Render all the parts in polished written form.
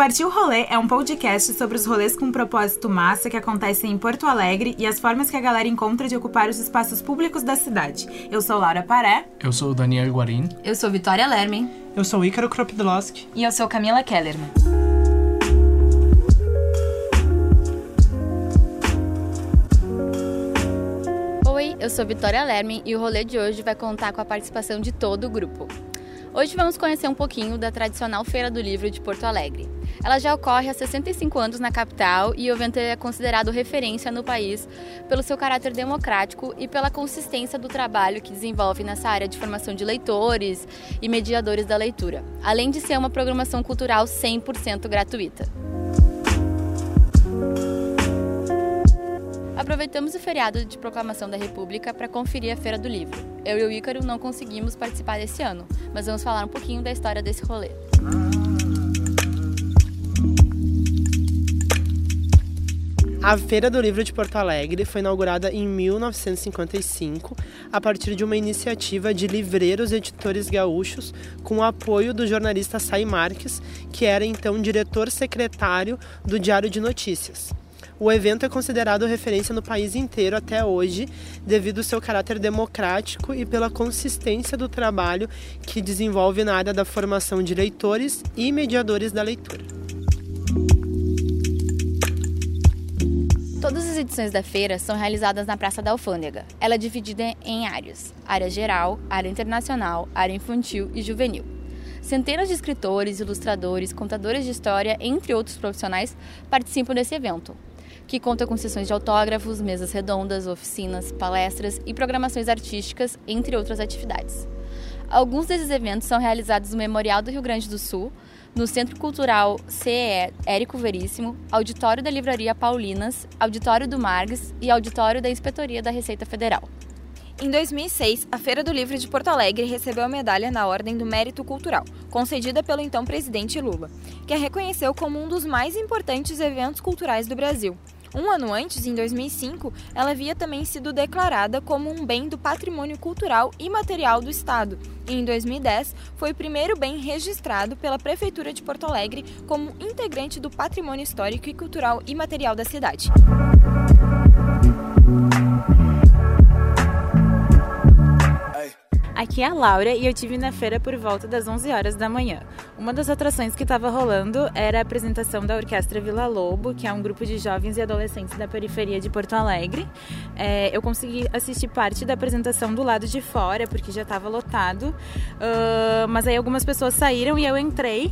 Partiu Rolê é um podcast sobre os rolês com propósito massa que acontecem em Porto Alegre e as formas que a galera encontra de ocupar os espaços públicos da cidade. Eu sou Laura Paré. Eu sou o Daniel Guarín. Eu sou Vitória Lerme. Eu sou Icaro Kropiloski. E eu sou Camila Kellerman. Oi, eu sou Vitória Lerme e o rolê de hoje vai contar com a participação de todo o grupo. Hoje vamos conhecer um pouquinho da tradicional Feira do Livro de Porto Alegre. Ela já ocorre há 65 anos na capital e o evento é considerado referência no país pelo seu caráter democrático e pela consistência do trabalho que desenvolve nessa área de formação de leitores e mediadores da leitura, além de ser uma programação cultural 100% gratuita. Aproveitamos o feriado de Proclamação da República para conferir a Feira do Livro. Eu e o Ícaro não conseguimos participar desse ano, mas vamos falar um pouquinho da história desse rolê. A Feira do Livro de Porto Alegre foi inaugurada em 1955 a partir de uma iniciativa de livreiros e editores gaúchos com o apoio do jornalista Sai Marques, que era então diretor-secretário do Diário de Notícias. O evento é considerado referência no país inteiro até hoje, devido ao seu caráter democrático e pela consistência do trabalho que desenvolve na área da formação de leitores e mediadores da leitura. Todas as edições da feira são realizadas na Praça da Alfândega. Ela é dividida em áreas: área geral, área internacional, área infantil e juvenil. Centenas de escritores, ilustradores, contadores de história, entre outros profissionais, participam desse evento, que conta com sessões de autógrafos, mesas redondas, oficinas, palestras e programações artísticas, entre outras atividades. Alguns desses eventos são realizados no Memorial do Rio Grande do Sul, no Centro Cultural CE Érico Veríssimo, Auditório da Livraria Paulinas, Auditório do MARGS e Auditório da Inspetoria da Receita Federal. Em 2006, a Feira do Livro de Porto Alegre recebeu a medalha na Ordem do Mérito Cultural, concedida pelo então presidente Lula, que a reconheceu como um dos mais importantes eventos culturais do Brasil. Um ano antes, em 2005, ela havia também sido declarada como um bem do patrimônio cultural e material do Estado e, em 2010, foi o primeiro bem registrado pela Prefeitura de Porto Alegre como integrante do patrimônio histórico e cultural e material da cidade. Aqui é a Laura e eu estive na feira por volta das 11 horas da manhã. Uma das atrações que estava rolando era a apresentação da Orquestra Villa-Lobos, que é um grupo de jovens e adolescentes da periferia de Porto Alegre. Eu consegui assistir parte da apresentação do lado de fora, porque já estava lotado, mas aí algumas pessoas saíram e eu entrei,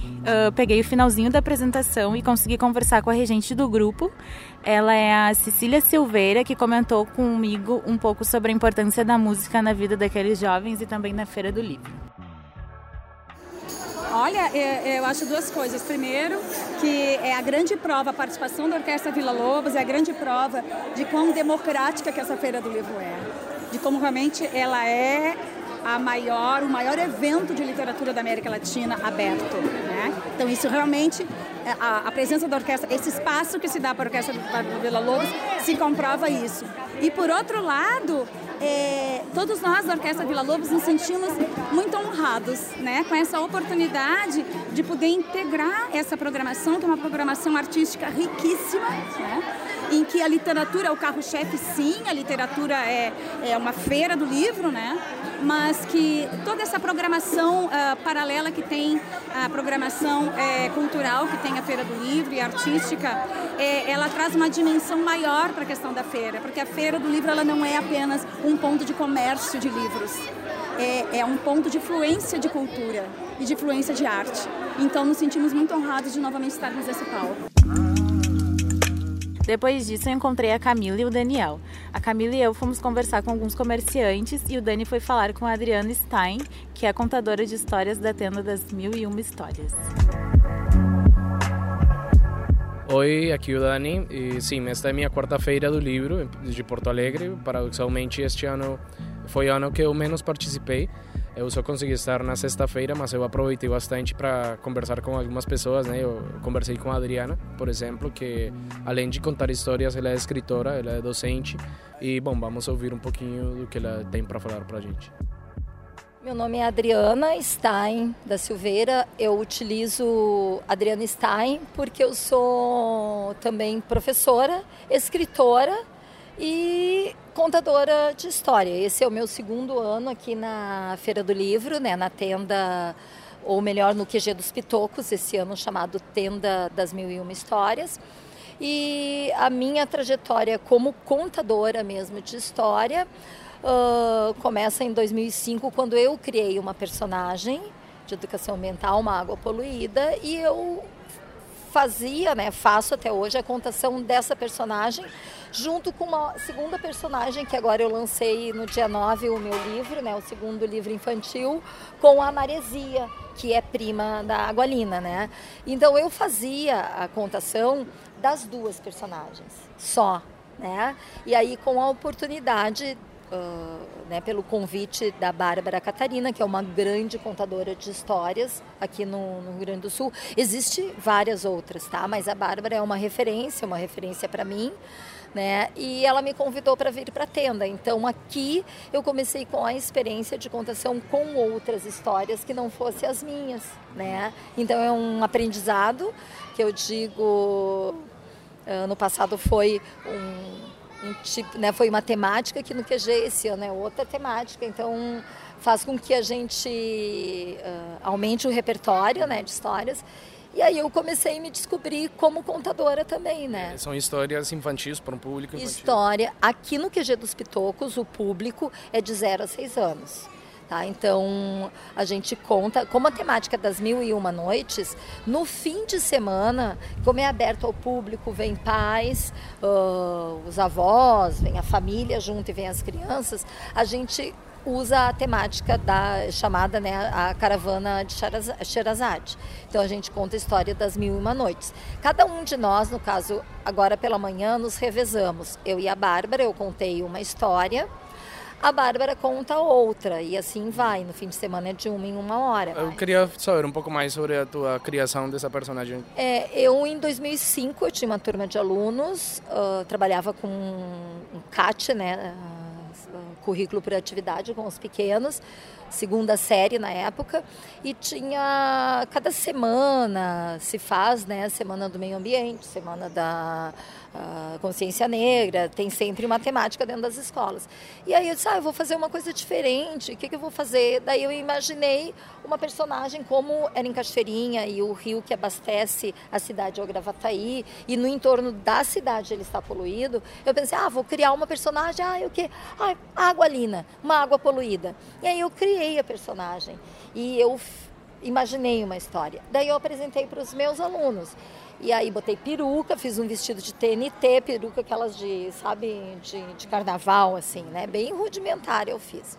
peguei o finalzinho da apresentação e consegui conversar com a regente do grupo. Ela é a Cecília Silveira, que comentou comigo um pouco sobre a importância da música na vida daqueles jovens e também na Feira do Livro. Olha, eu acho duas coisas. Primeiro, que é a grande prova, a participação da Orquestra Villa-Lobos é a grande prova de quão democrática que essa Feira do Livro é. De como realmente ela é o maior evento de literatura da América Latina aberto, né? Então isso realmente, a presença da orquestra, esse espaço que se dá para a Orquestra Villa-Lobos se comprova isso. E por outro lado, todos nós da Orquestra Villa-Lobos nos sentimos muito honrados, né, com essa oportunidade de poder integrar essa programação, que é uma programação artística riquíssima, né, em que a literatura é o carro-chefe, sim, a literatura é uma feira do livro, né, mas que toda essa programação paralela que tem, a programação cultural que tem a Feira do Livro e artística, ela traz uma dimensão maior para a questão da feira, porque a Feira do Livro ela não é apenas um ponto de comércio de livros, é um ponto de fluência de cultura e de fluência de arte. Então nos sentimos muito honrados de novamente estarmos nesse palco. Depois disso eu encontrei a Camila e o Daniel. A Camila e eu fomos conversar com alguns comerciantes e o Dani foi falar com a Adriana Stein, que é a contadora de histórias da Tenda das Mil e Uma Histórias. Oi, aqui o Dani, e sim, esta é a minha quarta feira do livro de Porto Alegre. Paradoxalmente, este ano foi o ano que eu menos participei. Eu só consegui estar na sexta-feira, mas eu aproveitei bastante para conversar com algumas pessoas, né? Eu conversei com a Adriana, por exemplo, que além de contar histórias, ela é escritora, ela é docente, e bom, vamos ouvir um pouquinho do que ela tem para falar para a gente. Meu nome é Adriana Stein da Silveira. Eu utilizo Adriana Stein porque eu sou também professora, escritora e contadora de história. Esse é o meu segundo ano aqui na Feira do Livro, né, na tenda, ou melhor, no QG dos Pitocos, esse ano chamado Tenda das Mil e Uma Histórias. E a minha trajetória como contadora mesmo de história começa em 2005, quando eu criei uma personagem de educação ambiental, uma água poluída, e eu faço até hoje a contação dessa personagem, junto com uma segunda personagem que agora eu lancei no dia 9, o meu livro, né, o segundo livro infantil, com a Maresia, que é prima da Agualina, né? Então eu fazia a contação das duas personagens, só, né? E aí com a oportunidade pelo convite da Bárbara Catarina, que é uma grande contadora de histórias aqui no Rio Grande do Sul. Existem várias outras, tá? Mas a Bárbara é uma referência para mim, né? E ela me convidou para vir para a tenda. Então aqui eu comecei com a experiência de contação com outras histórias que não fossem as minhas, né? Então é um aprendizado que eu digo, no passado foi um tipo, né, foi uma temática que no QG, esse ano é outra temática, então faz com que a gente aumente o repertório, né, de histórias. E aí eu comecei a me descobrir como contadora também, né? São histórias infantis para um público infantil. História, aqui no QG dos Pitocos, o público é de 0 a 6 anos. Tá, então a gente conta, como a temática das 1001 noites, no fim de semana, como é aberto ao público, vem pais, os avós, vem a família junto e vem as crianças, a gente usa a temática da chamada, né, a caravana de Sherazade. Então a gente conta a história das 1001 noites. Cada um de nós, no caso, agora pela manhã, nos revezamos. Eu e a Bárbara, eu contei uma história. A Bárbara conta outra e assim vai, no fim de semana é de uma em uma hora. Eu queria saber um pouco mais sobre a tua criação dessa personagem. Eu em 2005 eu tinha uma turma de alunos, trabalhava com um CAT, né, currículo por atividade com os pequenos, segunda série na época, e tinha cada semana se faz, né, semana do meio ambiente, semana da consciência negra, tem sempre uma temática dentro das escolas. E aí eu disse, eu vou fazer uma coisa diferente, o que eu vou fazer? Daí eu imaginei uma personagem, como era em Cachoeirinha e o rio que abastece a cidade é o Gravataí, e no entorno da cidade ele está poluído, eu pensei, vou criar uma personagem, o quê? Agualina, uma água poluída. E aí eu criei a personagem e eu imaginei uma história. Daí eu apresentei para os meus alunos. E aí botei peruca, fiz um vestido de TNT, peruca aquelas de carnaval, assim, né? Bem rudimentar eu fiz.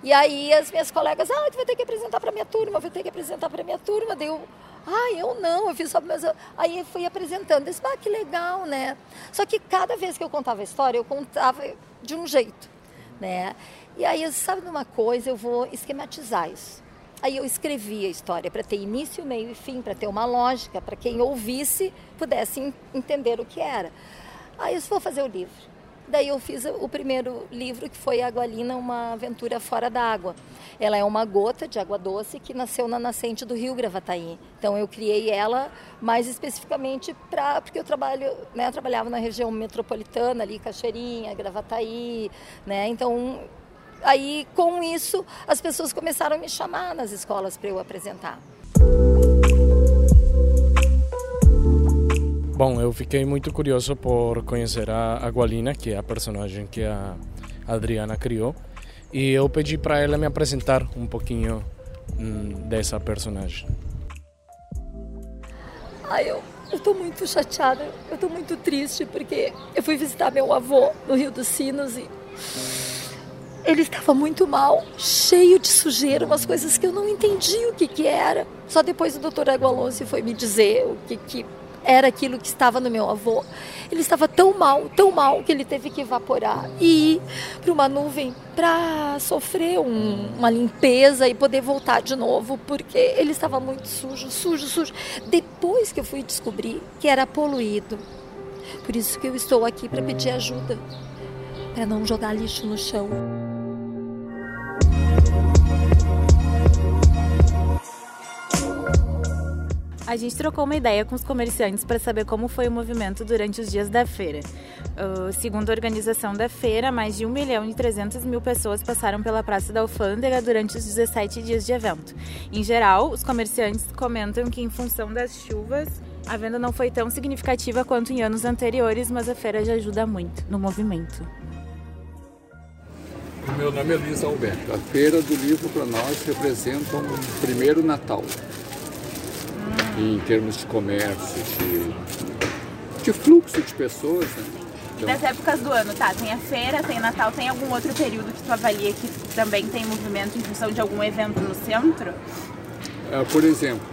E aí as minhas colegas, tu vai ter que apresentar para minha turma, Daí eu, eu não, eu fiz só para meus alunos. Aí eu fui apresentando, disse, que legal, né? Só que cada vez que eu contava a história, eu contava de um jeito, né? E aí, sabe de uma coisa, eu vou esquematizar isso. Aí eu escrevi a história para ter início, meio e fim, para ter uma lógica, para quem ouvisse pudesse entender o que era. Aí eu vou fazer o livro. Daí eu fiz o primeiro livro, que foi Agualina, uma aventura fora da água. Ela é uma gota de água doce que nasceu na nascente do rio Gravataí. Então eu criei ela mais especificamente porque eu trabalhava na região metropolitana, ali, Cachoeirinha, Gravataí, né? Então aí, com isso, as pessoas começaram a me chamar nas escolas para eu apresentar. Bom, eu fiquei muito curioso por conhecer a Agualina, que é a personagem que a Adriana criou. E eu pedi para ela me apresentar um pouquinho dessa personagem. Eu estou muito chateada, eu estou muito triste, porque eu fui visitar meu avô no Rio dos Sinos e ele estava muito mal, cheio de sujeira, umas coisas que eu não entendi o que era. Só depois o doutor Agualonso foi me dizer o que era aquilo que estava no meu avô. Ele estava tão mal, que ele teve que evaporar e ir para uma nuvem para sofrer uma limpeza e poder voltar de novo, porque ele estava muito sujo. Depois que eu fui descobrir que era poluído. Por isso que eu estou aqui, para pedir ajuda, para não jogar lixo no chão. a gente trocou uma ideia com os comerciantes para saber como foi o movimento durante os dias da feira. Segundo a organização da feira, mais de 1.300.000 pessoas passaram pela Praça da Alfândega durante os 17 dias de evento. Em geral, os comerciantes comentam que, em função das chuvas, a venda não foi tão significativa quanto em anos anteriores, mas a feira já ajuda muito no movimento. Meu nome é Luiz Alberto. A Feira do Livro para nós representa um primeiro Natal. Em termos de comércio, de fluxo de pessoas, né? Então, das épocas do ano, tá? Tem a feira, tem Natal, tem algum outro período que tu avalia que também tem movimento em função de algum evento no centro? Por exemplo,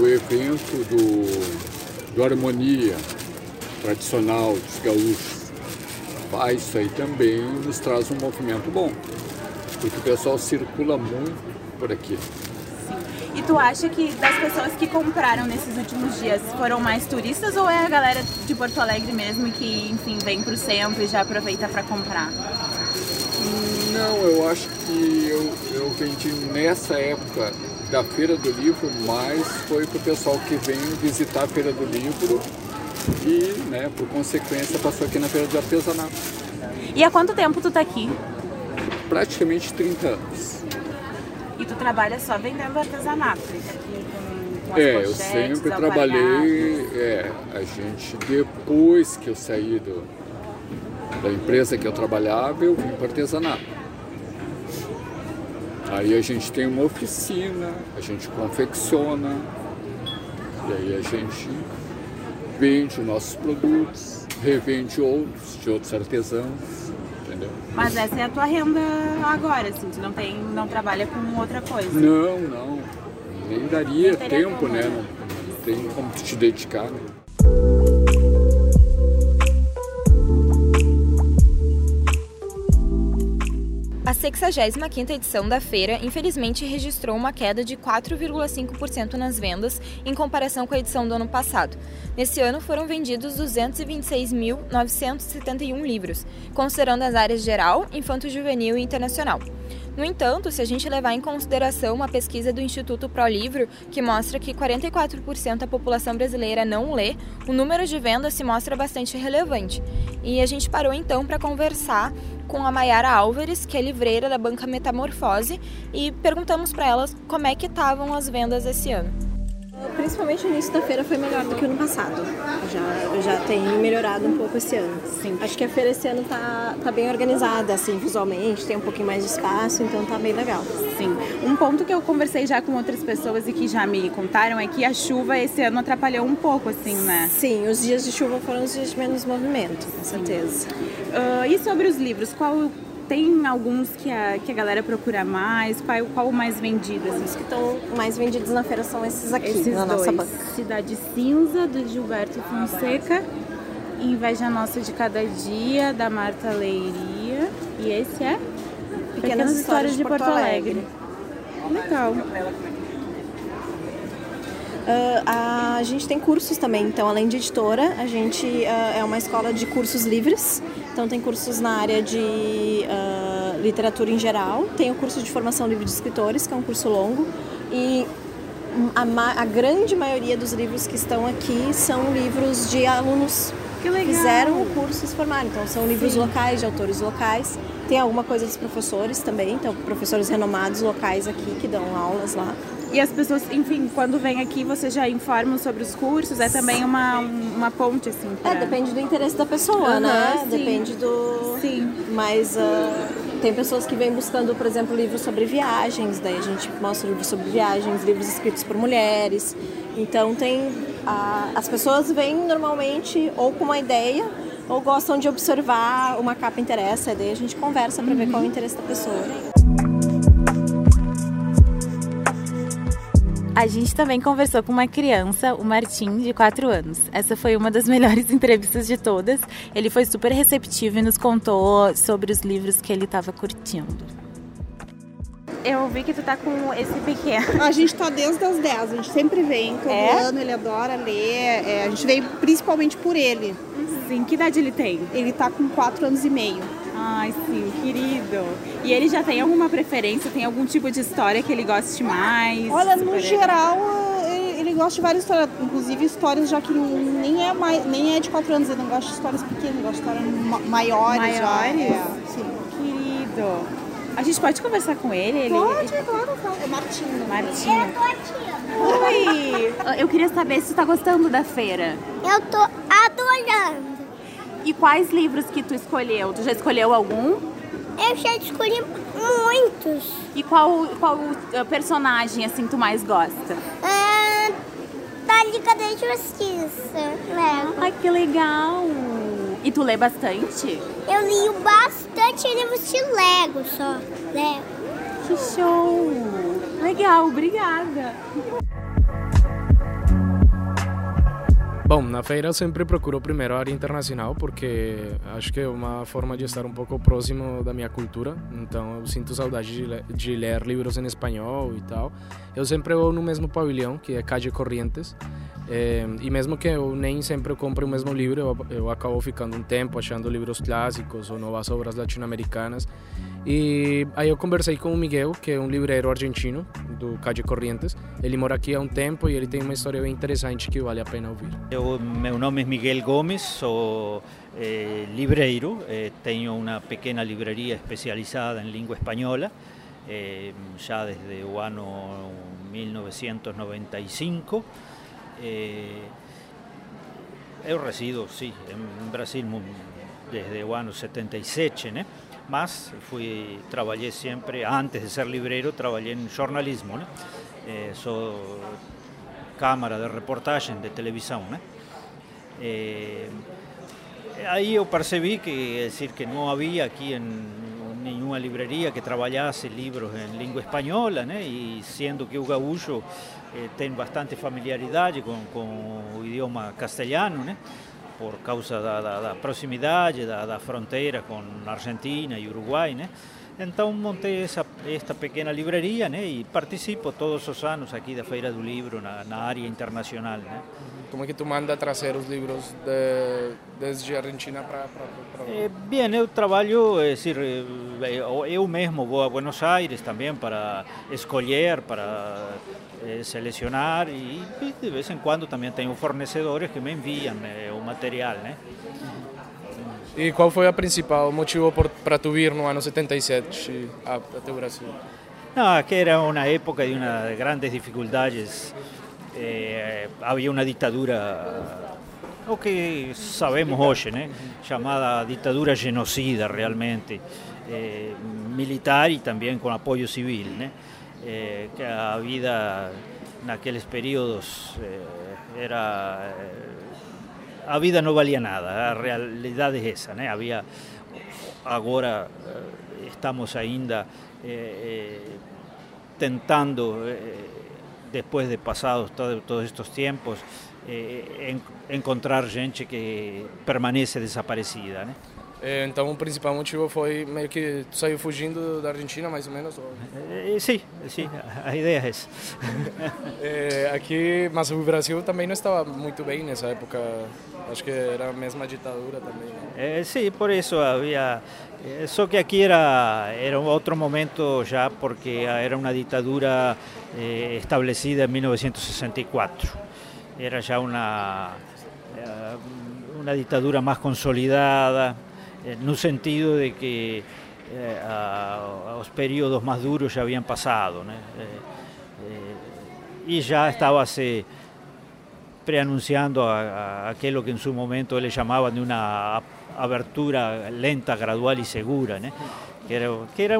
o evento do Harmonia tradicional dos gaúchos. Isso aí também nos traz um movimento bom, porque o pessoal circula muito por aqui. E tu acha que das pessoas que compraram nesses últimos dias foram mais turistas ou é a galera de Porto Alegre mesmo que, enfim, vem para o centro e já aproveita para comprar? Não, eu acho que eu vendi nessa época da Feira do Livro, mas foi para o pessoal que vem visitar a Feira do Livro e, né, por consequência, passou aqui na Feira do Artesanato. E há quanto tempo tu tá aqui? Praticamente 30 anos. E tu trabalha só vendendo artesanato, com eu sempre trabalhei, a gente, depois que eu saí da empresa que eu trabalhava, eu vim para artesanato. Aí a gente tem uma oficina, a gente confecciona, e aí a gente vende os nossos produtos, revende outros, de outros artesãos. Mas essa é a tua renda agora, assim, tu não trabalha com outra coisa? Não, nem daria tempo, né? Não tem como te dedicar, né? A 65ª edição da feira, infelizmente, registrou uma queda de 4,5% nas vendas em comparação com a edição do ano passado. Nesse ano foram vendidos 226.971 livros, considerando as áreas geral, infanto-juvenil e internacional. No entanto, se a gente levar em consideração uma pesquisa do Instituto ProLivro, que mostra que 44% da população brasileira não lê, o número de vendas se mostra bastante relevante. E a gente parou então para conversar com a Mayara Álvares, que é livreira da banca Metamorfose, e perguntamos para elas como é que estavam as vendas esse ano. Principalmente o início da feira foi melhor do que o ano passado. Já tem melhorado um pouco esse ano. Sim. Acho que a feira esse ano tá bem organizada, assim, visualmente, tem um pouquinho mais de espaço, então tá bem legal. Sim. Um ponto que eu conversei já com outras pessoas e que já me contaram é que a chuva esse ano atrapalhou um pouco, assim, né? Sim, os dias de chuva foram os dias de menos movimento, com certeza. E sobre os livros, tem alguns que a galera procura mais? Qual o mais vendido? Assim? Os que estão mais vendidos na feira são esses aqui, nossa banca. Cidade Cinza, do Gilberto Fonseca. Inveja Nossa de Cada Dia, da Marta Leiria. E esse é? Pequenas Histórias de Porto Alegre. Legal. A gente tem cursos também, então além de editora, a gente é uma escola de cursos livres, então tem cursos na área de literatura em geral, tem o curso de formação livre de escritores, que é um curso longo, e a grande maioria dos livros que estão aqui são livros de alunos que fizeram o curso e se formaram, então são livros locais, de autores locais, tem alguma coisa dos professores também, então professores renomados locais aqui que dão aulas lá. E as pessoas, enfim, quando vêm aqui, vocês já informam sobre os cursos? É também uma ponte, assim? Pra... depende do interesse da pessoa, né? Sim. Depende do... Sim. Mas tem pessoas que vêm buscando, por exemplo, livros sobre viagens. Daí a gente mostra livros sobre viagens, livros escritos por mulheres. Então tem... as pessoas vêm normalmente ou com uma ideia ou gostam de observar, uma capa interessa. Daí a gente conversa para ver qual é o interesse da pessoa. A gente também conversou com uma criança, o Martim, de 4 anos. Essa foi uma das melhores entrevistas de todas. Ele foi super receptivo e nos contou sobre os livros que ele estava curtindo. Eu vi que tu tá com esse pequeno. A gente tá desde as 10, a gente sempre vem todo ano, ele adora ler. A gente veio principalmente por ele. Sim, que idade ele tem? Ele tá com 4 anos e meio. Ai, sim, querido. E ele já tem alguma preferência? Tem algum tipo de história que ele goste mais? Olha, no geral, ele gosto de várias histórias, inclusive histórias já que nem é de 4 anos, eu não gosto de histórias pequenas, eu gosto de histórias maiores já. É, sim. Querido. A gente pode conversar com ele? Pode, claro, claro. É Martim. Martim. Eu tô aqui. Oi! Eu queria saber se tu tá gostando da feira. Eu tô adorando. E quais livros que tu escolheu? Tu já escolheu algum? Eu já escolhi muitos. E qual personagem, assim, tu mais gosta? Da Liga da Justiça, Lego. Ai, que legal! E tu lê bastante? Eu li bastante livros de Lego só. Lego. Que show! Legal, obrigada! Bom, na feira eu sempre procuro primeiro a área internacional, porque acho que é uma forma de estar um pouco próximo da minha cultura. Então eu sinto saudade de ler livros em espanhol e tal. Eu sempre vou no mesmo pavilhão, que é Calle Corrientes. E mesmo que eu nem sempre compre o mesmo livro, eu acabo ficando um tempo achando livros clássicos ou novas obras latino-americanas. E aí eu conversei com o Miguel, que é um livreiro argentino do Calle Corrientes. Ele mora aqui há um tempo e ele tem uma história bem interessante que vale a pena ouvir. Meu nome é Miguel Gómez, sou livreiro, tenho uma pequena livraria especializada em língua espanhola, já desde o ano 1995. Eu resido, sim, em Brasil desde o ano 77, né? Mas trabalhei sempre, antes de ser livreiro, trabalhei em jornalismo, né? Sou câmara de reportagem de televisão, né? Aí eu percebi que não havia aqui nenhuma livraria que trabalhasse livros em língua espanhola, né? E sendo que o gaúcho tem bastante familiaridade com o idioma castelhano, né? Por causa da proximidade, da fronteira com a Argentina e Uruguai, né? Então montei esta pequena livraria, né? E participo todos os anos aqui da Feira do Livro na área internacional, né? Como é que tu manda trazer os livros desde a Argentina para... Bem, eu trabalho, eu mesmo vou a Buenos Aires também para escolher, para selecionar e de vez em quando também tenho fornecedores que me enviam o material, né? E qual foi o principal motivo para tu vir no ano 77 até o Brasil? Não, que era uma época de grandes dificuldades. Havia uma ditadura, o que sabemos hoje, né? Chamada ditadura genocida, realmente, militar e também com apoio civil, né? Que a vida naqueles períodos era... A vida não valia nada, a realidade é essa, né? Havia, agora estamos ainda tentando, depois de passados todos estes tempos, encontrar gente que permanece desaparecida, né? Então o principal motivo foi meio que tu saiu fugindo da Argentina, mais ou menos? Sim, a ideia é essa. Aqui, mas o Brasil também não estava muito bem nessa época, acho que era a mesma ditadura também, né? Sim, por isso havia, só que aqui era outro momento já, porque era uma ditadura estabelecida em 1964, era já uma ditadura mais consolidada, no sentido de que os períodos mais duros já haviam passado, né? E já estava se preanunciando aquilo que em seu momento eles chamavam de uma abertura lenta, gradual e segura, né? Que era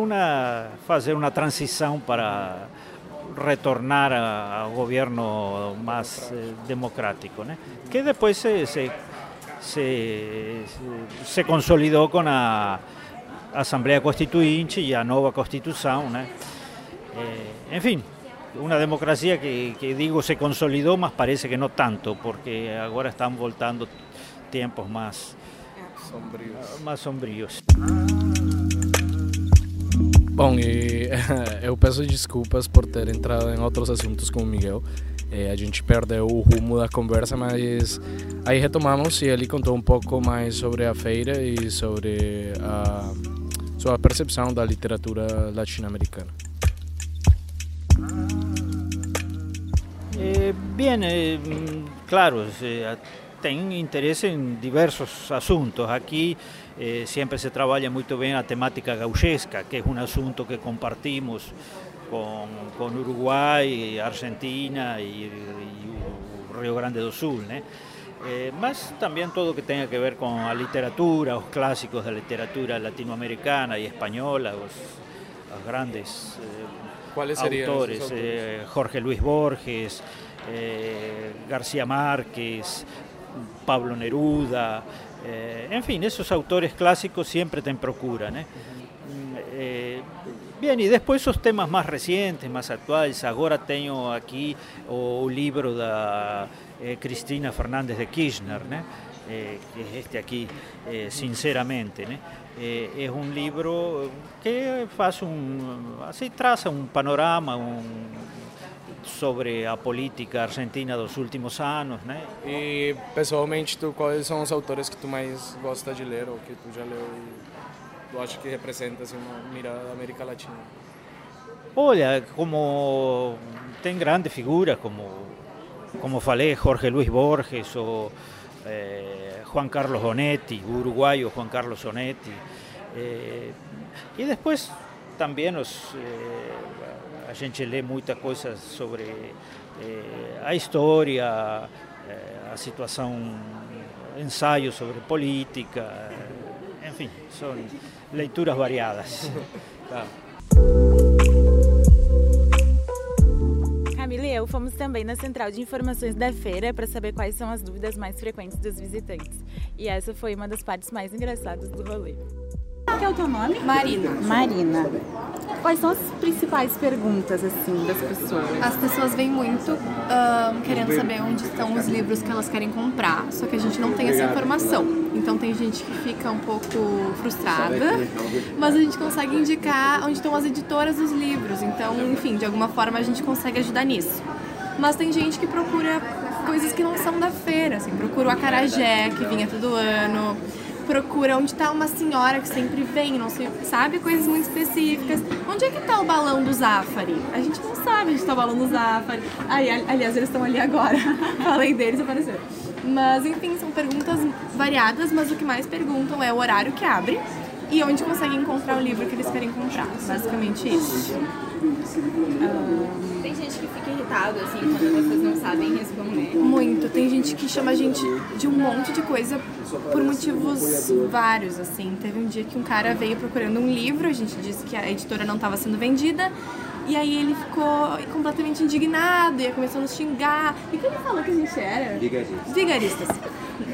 fazer uma transição para retornar ao governo mais democrático, né? Que depois se consolidou com a Assembleia Constituinte e a nova Constituição, né? Enfim, uma democracia que digo se consolidou, mas parece que não tanto, porque agora estão voltando tempos mais sombrios. Bom, e eu peço desculpas por ter entrado em outros assuntos com o Miguel. A gente perdeu o rumo da conversa, mas aí retomamos e ele contou um pouco mais sobre a feira e sobre a sua percepção da literatura latino-americana. Bem, claro, tem interesse em diversos assuntos. Aqui sempre se trabalha muito bem a temática gauchesca, que é um assunto que compartimos com Uruguai, Argentina e o Rio Grande do Sul, né? Mas também tudo que tenha que ver com a literatura, os clássicos da literatura latino-americana e espanhola, os grandes autores, Jorge Luis Borges, García Márquez, Pablo Neruda, enfim, esses autores clássicos sempre tem procura, né? Bem, e depois os temas mais recentes, mais atuais. Agora tenho aqui o livro da Cristina Fernández de Kirchner, né? Que é este aqui, Sinceramente, né? É um livro que faz assim, traça um panorama sobre a política argentina dos últimos anos, né? E pessoalmente, quais são os autores que tu mais gosta de ler ou que tu já leu? Eu acho que representa assim, uma mirada da América Latina. Olha, como tem grande figura, como falei, Jorge Luis Borges ou Juan Carlos Onetti, uruguaio Juan Carlos Onetti. E depois também a gente lê muitas coisas sobre a história, a situação, ensaios sobre política, enfim, são leituras variadas. Tá. Camila e eu fomos também na Central de Informações da Feira para saber quais são as dúvidas mais frequentes dos visitantes. E essa foi uma das partes mais engraçadas do rolê. Qual é o teu nome? Marina. Marina. Quais são as principais perguntas, assim, das pessoas? As pessoas vêm muito querendo saber onde estão os livros que elas querem comprar, só que a gente não tem essa informação. Então tem gente que fica um pouco frustrada, mas a gente consegue indicar onde estão as editoras dos livros. Então, enfim, de alguma forma a gente consegue ajudar nisso. Mas tem gente que procura coisas que não são da feira, assim, procura o acarajé, que vinha todo ano, procura onde está uma senhora que sempre vem, não sei, sabe, coisas muito específicas. Onde é que está o balão do Zafari? A gente não sabe onde está o balão do Zafari. Aliás, eles estão ali agora. Falei deles, apareceram. Mas, enfim, são perguntas variadas, mas o que mais perguntam é o horário que abre e onde conseguem encontrar o livro que eles querem comprar. Basicamente isso. Tem gente que fica irritada, assim, quando vocês não sabem responder. Muito. Tem gente que chama a gente de um monte de coisa por motivos vários, assim. Teve um dia que um cara veio procurando um livro, a gente disse que a editora não estava sendo vendida. E aí ele ficou completamente indignado e começou a nos xingar. E quem falou que a gente era? Vigaristas.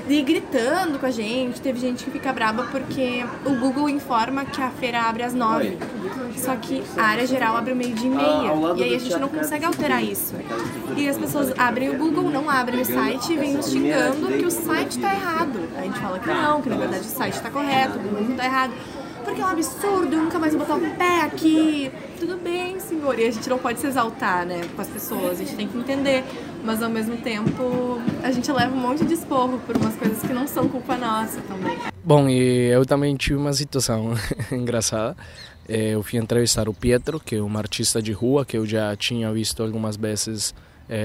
E gritando com a gente. Teve gente que fica braba porque o Google informa que a feira abre às 9h. Só que a área geral abre 12h30. E aí a gente não consegue alterar isso. E as pessoas abrem o Google, não abrem o site e vêm nos xingando que o site tá errado. A gente fala que na verdade o site tá correto, o Google não tá errado. Porque é um absurdo, eu nunca mais vou botar o pé aqui. Tudo bem, senhor. E a gente não pode se exaltar, né, com as pessoas, a gente tem que entender. Mas, ao mesmo tempo, a gente leva um monte de esporro por umas coisas que não são culpa nossa também. Bom, e eu também tive uma situação engraçada. Eu fui entrevistar o Pietro, que é um artista de rua, que eu já tinha visto algumas vezes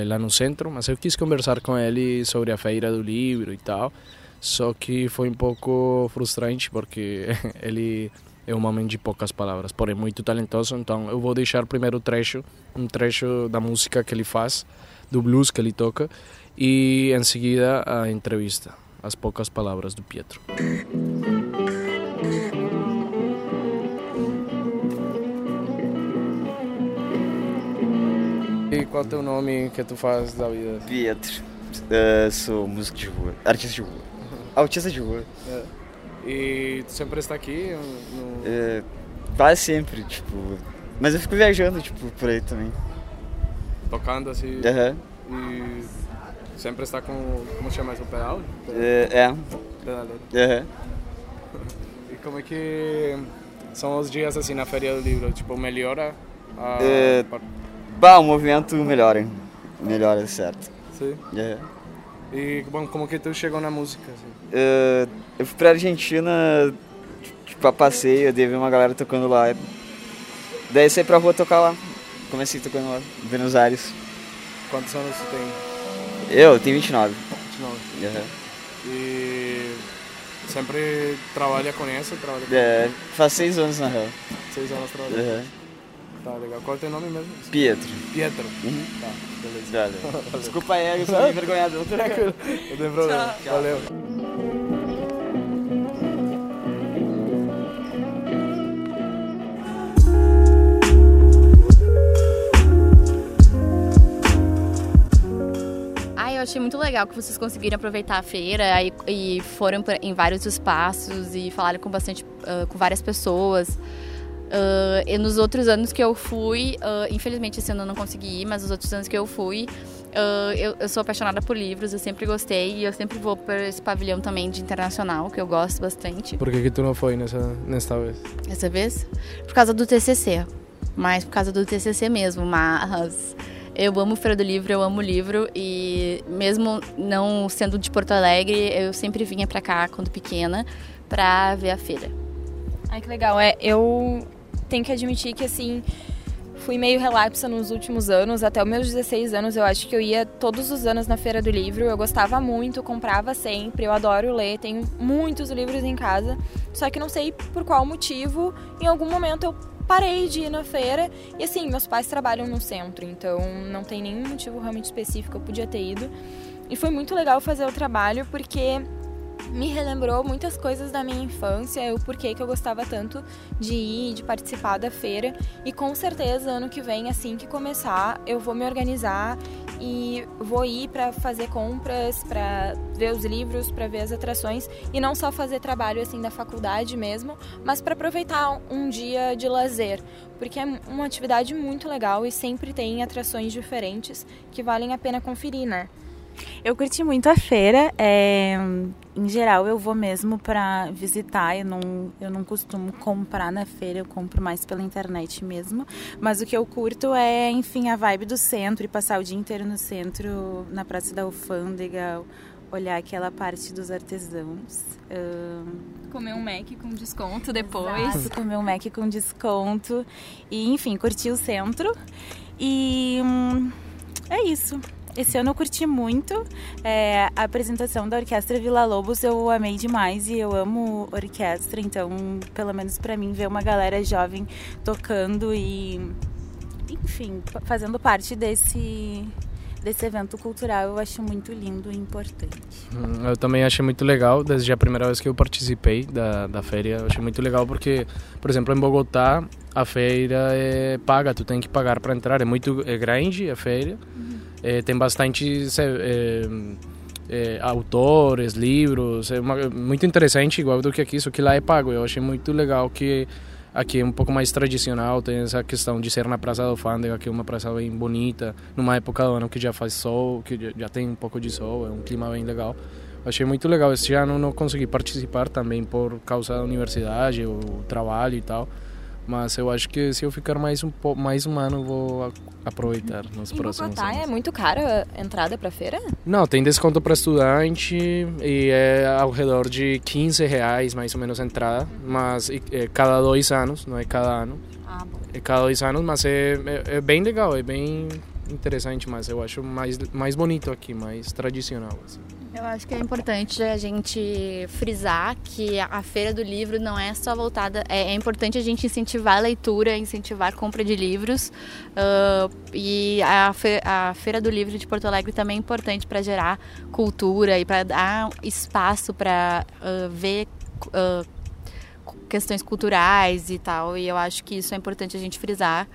lá no centro. Mas eu quis conversar com ele sobre a Feira do Livro e tal. Só que foi um pouco frustrante porque ele é um homem de poucas palavras, porém muito talentoso. Então eu vou deixar primeiro um trecho da música que ele faz, do blues que ele toca, e em seguida a entrevista, as poucas palavras do Pietro. E qual é o nome que tu faz da vida? Pietro, sou músico de rua, artista de rua. Autista de rua. É. E tu sempre está aqui? No... Quase sempre, tipo... Mas eu fico viajando, tipo, por aí também. Tocando, assim? Uhum. E sempre está com... Como chama isso? O pedal? É. Pedaleiro. Uhum. E como é que são os dias, assim, na Feira do Livro? Tipo, melhora a... o movimento melhora. Melhora, certo. Sim? Uhum. E bom, como que tu chegou na música? Assim? Eu fui pra Argentina, tipo, a passeio, eu dei uma galera tocando lá. Daí saí pra rua tocar lá. Comecei tocando lá, em Buenos Aires. Quantos anos você tem? Eu tenho 29. 29. Uhum. E sempre trabalha com essa? Trabalha com é, faz 6 anos na real. 6 anos trabalhando. Uhum. Tá, legal. Qual é o teu nome mesmo? Pietro. Pietro. Uhum. Tá, beleza. Valeu. Desculpa aí, eu sou meio envergonhado. Tranquilo. Não tem problema. Tchau. Valeu. Eu achei muito legal que vocês conseguiram aproveitar a feira e foram em vários espaços e falaram com bastante, com várias pessoas. E nos outros anos que eu fui, infelizmente esse ano eu não consegui ir, mas nos outros anos que eu fui, eu sou apaixonada por livros, eu sempre gostei e eu sempre vou para esse pavilhão também de internacional, que eu gosto bastante. Por que tu não foi nesta vez? Essa vez? Por causa do TCC, mas por causa do TCC mesmo, mas... Eu amo Feira do Livro, eu amo livro e mesmo não sendo de Porto Alegre, eu sempre vinha pra cá quando pequena pra ver a feira. Ai, que legal. É, eu tenho que admitir que assim, fui meio relapsa nos últimos anos, até os meus 16 anos eu acho que eu ia todos os anos na Feira do Livro, eu gostava muito, comprava sempre, eu adoro ler, tenho muitos livros em casa, só que não sei por qual motivo, em algum momento eu parei de ir na feira e assim, meus pais trabalham no centro, então não tem nenhum motivo realmente específico, eu podia ter ido. E foi muito legal fazer o trabalho porque me relembrou muitas coisas da minha infância, o porquê que eu gostava tanto de ir, de participar da feira. E com certeza ano que vem, assim que começar, eu vou me organizar e vou ir para fazer compras, para ver os livros, para ver as atrações e não só fazer trabalho assim da faculdade mesmo, mas para aproveitar um dia de lazer, porque é uma atividade muito legal e sempre tem atrações diferentes que valem a pena conferir, né? Eu curti muito a feira, em geral eu vou mesmo para visitar, eu não costumo comprar na feira, eu compro mais pela internet mesmo, mas o que eu curto é, enfim, a vibe do centro e passar o dia inteiro no centro, na Praça da Alfândega, olhar aquela parte dos artesãos. Comer um Mac com desconto depois. Exato, comer um Mac com desconto e, enfim, curtir o centro e é isso. Esse ano eu curti muito a apresentação da Orquestra Villa-Lobos, eu amei demais e eu amo orquestra, então pelo menos pra mim ver uma galera jovem tocando e, enfim, fazendo parte desse evento cultural eu acho muito lindo e importante. Eu também achei muito legal, desde a primeira vez que eu participei da feira, eu achei muito legal porque, por exemplo, em Bogotá a feira é paga, tu tem que pagar pra entrar, é muito grande a feira. Tem bastante autores, livros, muito interessante, igual do que aqui, só que lá é pago. Eu achei muito legal que aqui é um pouco mais tradicional, tem essa questão de ser na Praça da Alfândega, que é uma praça bem bonita, numa época do ano que já faz sol, que já tem um pouco de sol, é um clima bem legal. Achei muito legal, esse ano não consegui participar também por causa da universidade, o trabalho e tal. Mas eu acho que se eu ficar mais um ano, vou aproveitar nos próximos anos. Em Bogotá é muito caro a entrada para a feira? Não, tem desconto para estudante e é ao redor de R$15 mais ou menos a entrada, mas é cada 2 anos, não é cada ano. Ah, bom. É cada 2 anos, mas é bem legal, é bem interessante, mas eu acho mais bonito aqui, mais tradicional, assim. Eu acho que é importante a gente frisar que a Feira do Livro não é só voltada... É importante a gente incentivar a leitura, incentivar a compra de livros. E a Feira do Livro de Porto Alegre também é importante para gerar cultura e para dar espaço para ver questões culturais e tal. E eu acho que isso é importante a gente frisar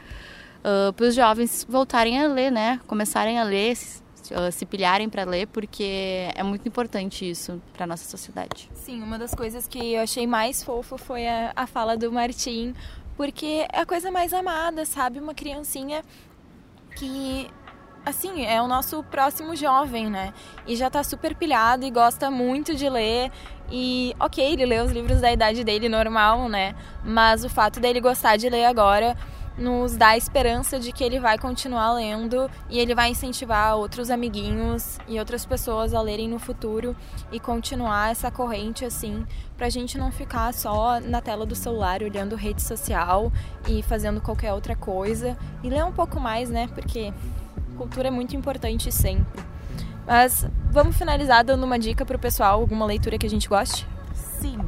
para os jovens voltarem a ler, né? Começarem a ler... se pilharem para ler, porque é muito importante isso para nossa sociedade. Sim, uma das coisas que eu achei mais fofo foi a fala do Martim, porque é a coisa mais amada, sabe? Uma criancinha que, assim, é o nosso próximo jovem, né? E já tá super pilhado e gosta muito de ler. E, ok, ele lê os livros da idade dele, normal, né? Mas o fato dele gostar de ler agora... nos dá a esperança de que ele vai continuar lendo e ele vai incentivar outros amiguinhos e outras pessoas a lerem no futuro e continuar essa corrente, assim, pra gente não ficar só na tela do celular olhando rede social e fazendo qualquer outra coisa e ler um pouco mais, né, porque... cultura é muito importante sempre. Mas vamos finalizar dando uma dica para o pessoal, alguma leitura que a gente goste? Sim,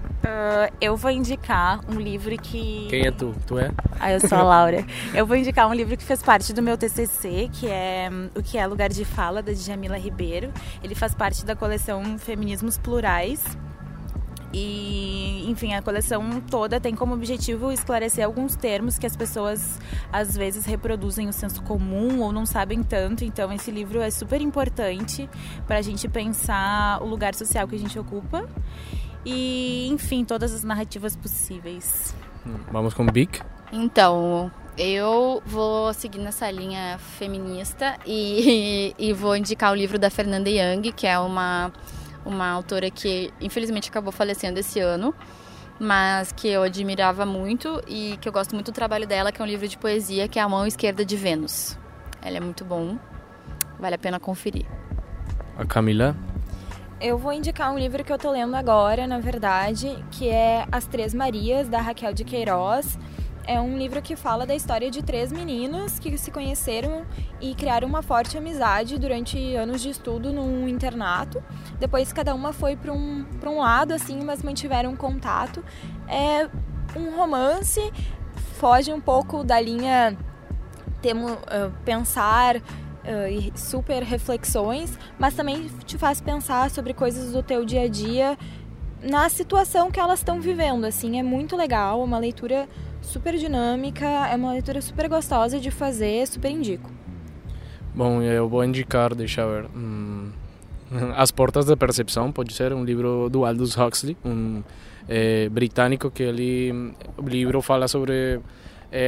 eu vou indicar um livro que... Quem é tu? Tu é? Ah, eu sou a Laura. Eu vou indicar um livro que fez parte do meu TCC, que é O que é Lugar de Fala, da Djamila Ribeiro. Ele faz parte da coleção Feminismos Plurais. E, enfim, a coleção toda tem como objetivo esclarecer alguns termos que as pessoas, às vezes, reproduzem o senso comum ou não sabem tanto. Então, esse livro é super importante para a gente pensar o lugar social que a gente ocupa. E, enfim, todas as narrativas possíveis. Vamos com o Bic? Então, eu vou seguir nessa linha feminista e vou indicar o livro da Fernanda Young, que é uma autora que infelizmente acabou falecendo esse ano, mas que eu admirava muito e que eu gosto muito do trabalho dela, que é um livro de poesia, que é A Mão Esquerda de Vênus. Ela é muito bom, vale a pena conferir. A Camila? Eu vou indicar um livro que eu tô lendo agora, na verdade, que é As Três Marias, da Raquel de Queiroz. É um livro que fala da história de três meninas que se conheceram e criaram uma forte amizade durante anos de estudo num internato. Depois cada uma foi para um lado, assim, mas mantiveram contato. É um romance, foge um pouco da linha pensar e super reflexões, mas também te faz pensar sobre coisas do teu dia a dia, na situação que elas estão vivendo, assim. É muito legal, é uma leitura super dinâmica, é uma leitura super gostosa de fazer, super indico. Bom, eu vou indicar, deixa eu ver, As Portas da Percepção, pode ser, um livro do Aldous Huxley, britânico, que o livro fala sobre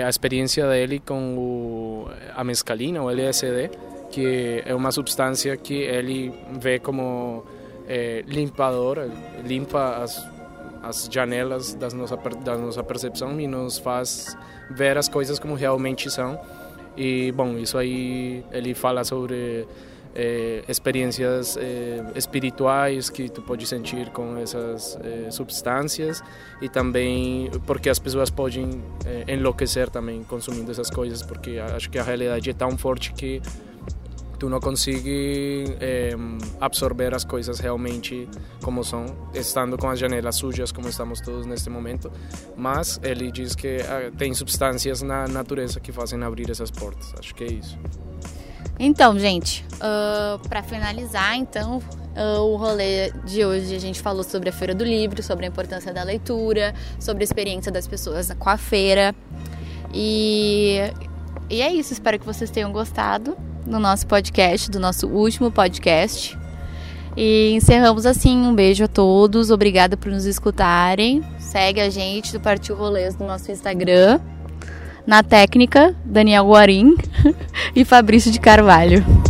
a experiência dele com a mescalina, o LSD, que é uma substância que ele vê como limpadora, limpa as janelas da nossa percepção e nos faz ver as coisas como realmente são. E, bom, isso aí ele fala sobre experiências espirituais que tu pode sentir com essas substâncias, e também porque as pessoas podem enlouquecer também consumindo essas coisas, porque acho que a realidade é tão forte que tu não consegue absorver as coisas realmente como são, estando com as janelas sujas como estamos todos neste momento. Mas ele diz que tem substâncias na natureza que fazem abrir essas portas. Acho que é isso. Então, gente, para finalizar, então, o rolê de hoje, a gente falou sobre a Feira do Livro, sobre a importância da leitura, sobre a experiência das pessoas com a feira. E é isso, espero que vocês tenham gostado do nosso podcast, do nosso último podcast. E encerramos assim. Um beijo a todos. Obrigada por nos escutarem. Segue a gente do Partiu Rolês no nosso Instagram. Na técnica, Daniel Guarín e Fabrício de Carvalho.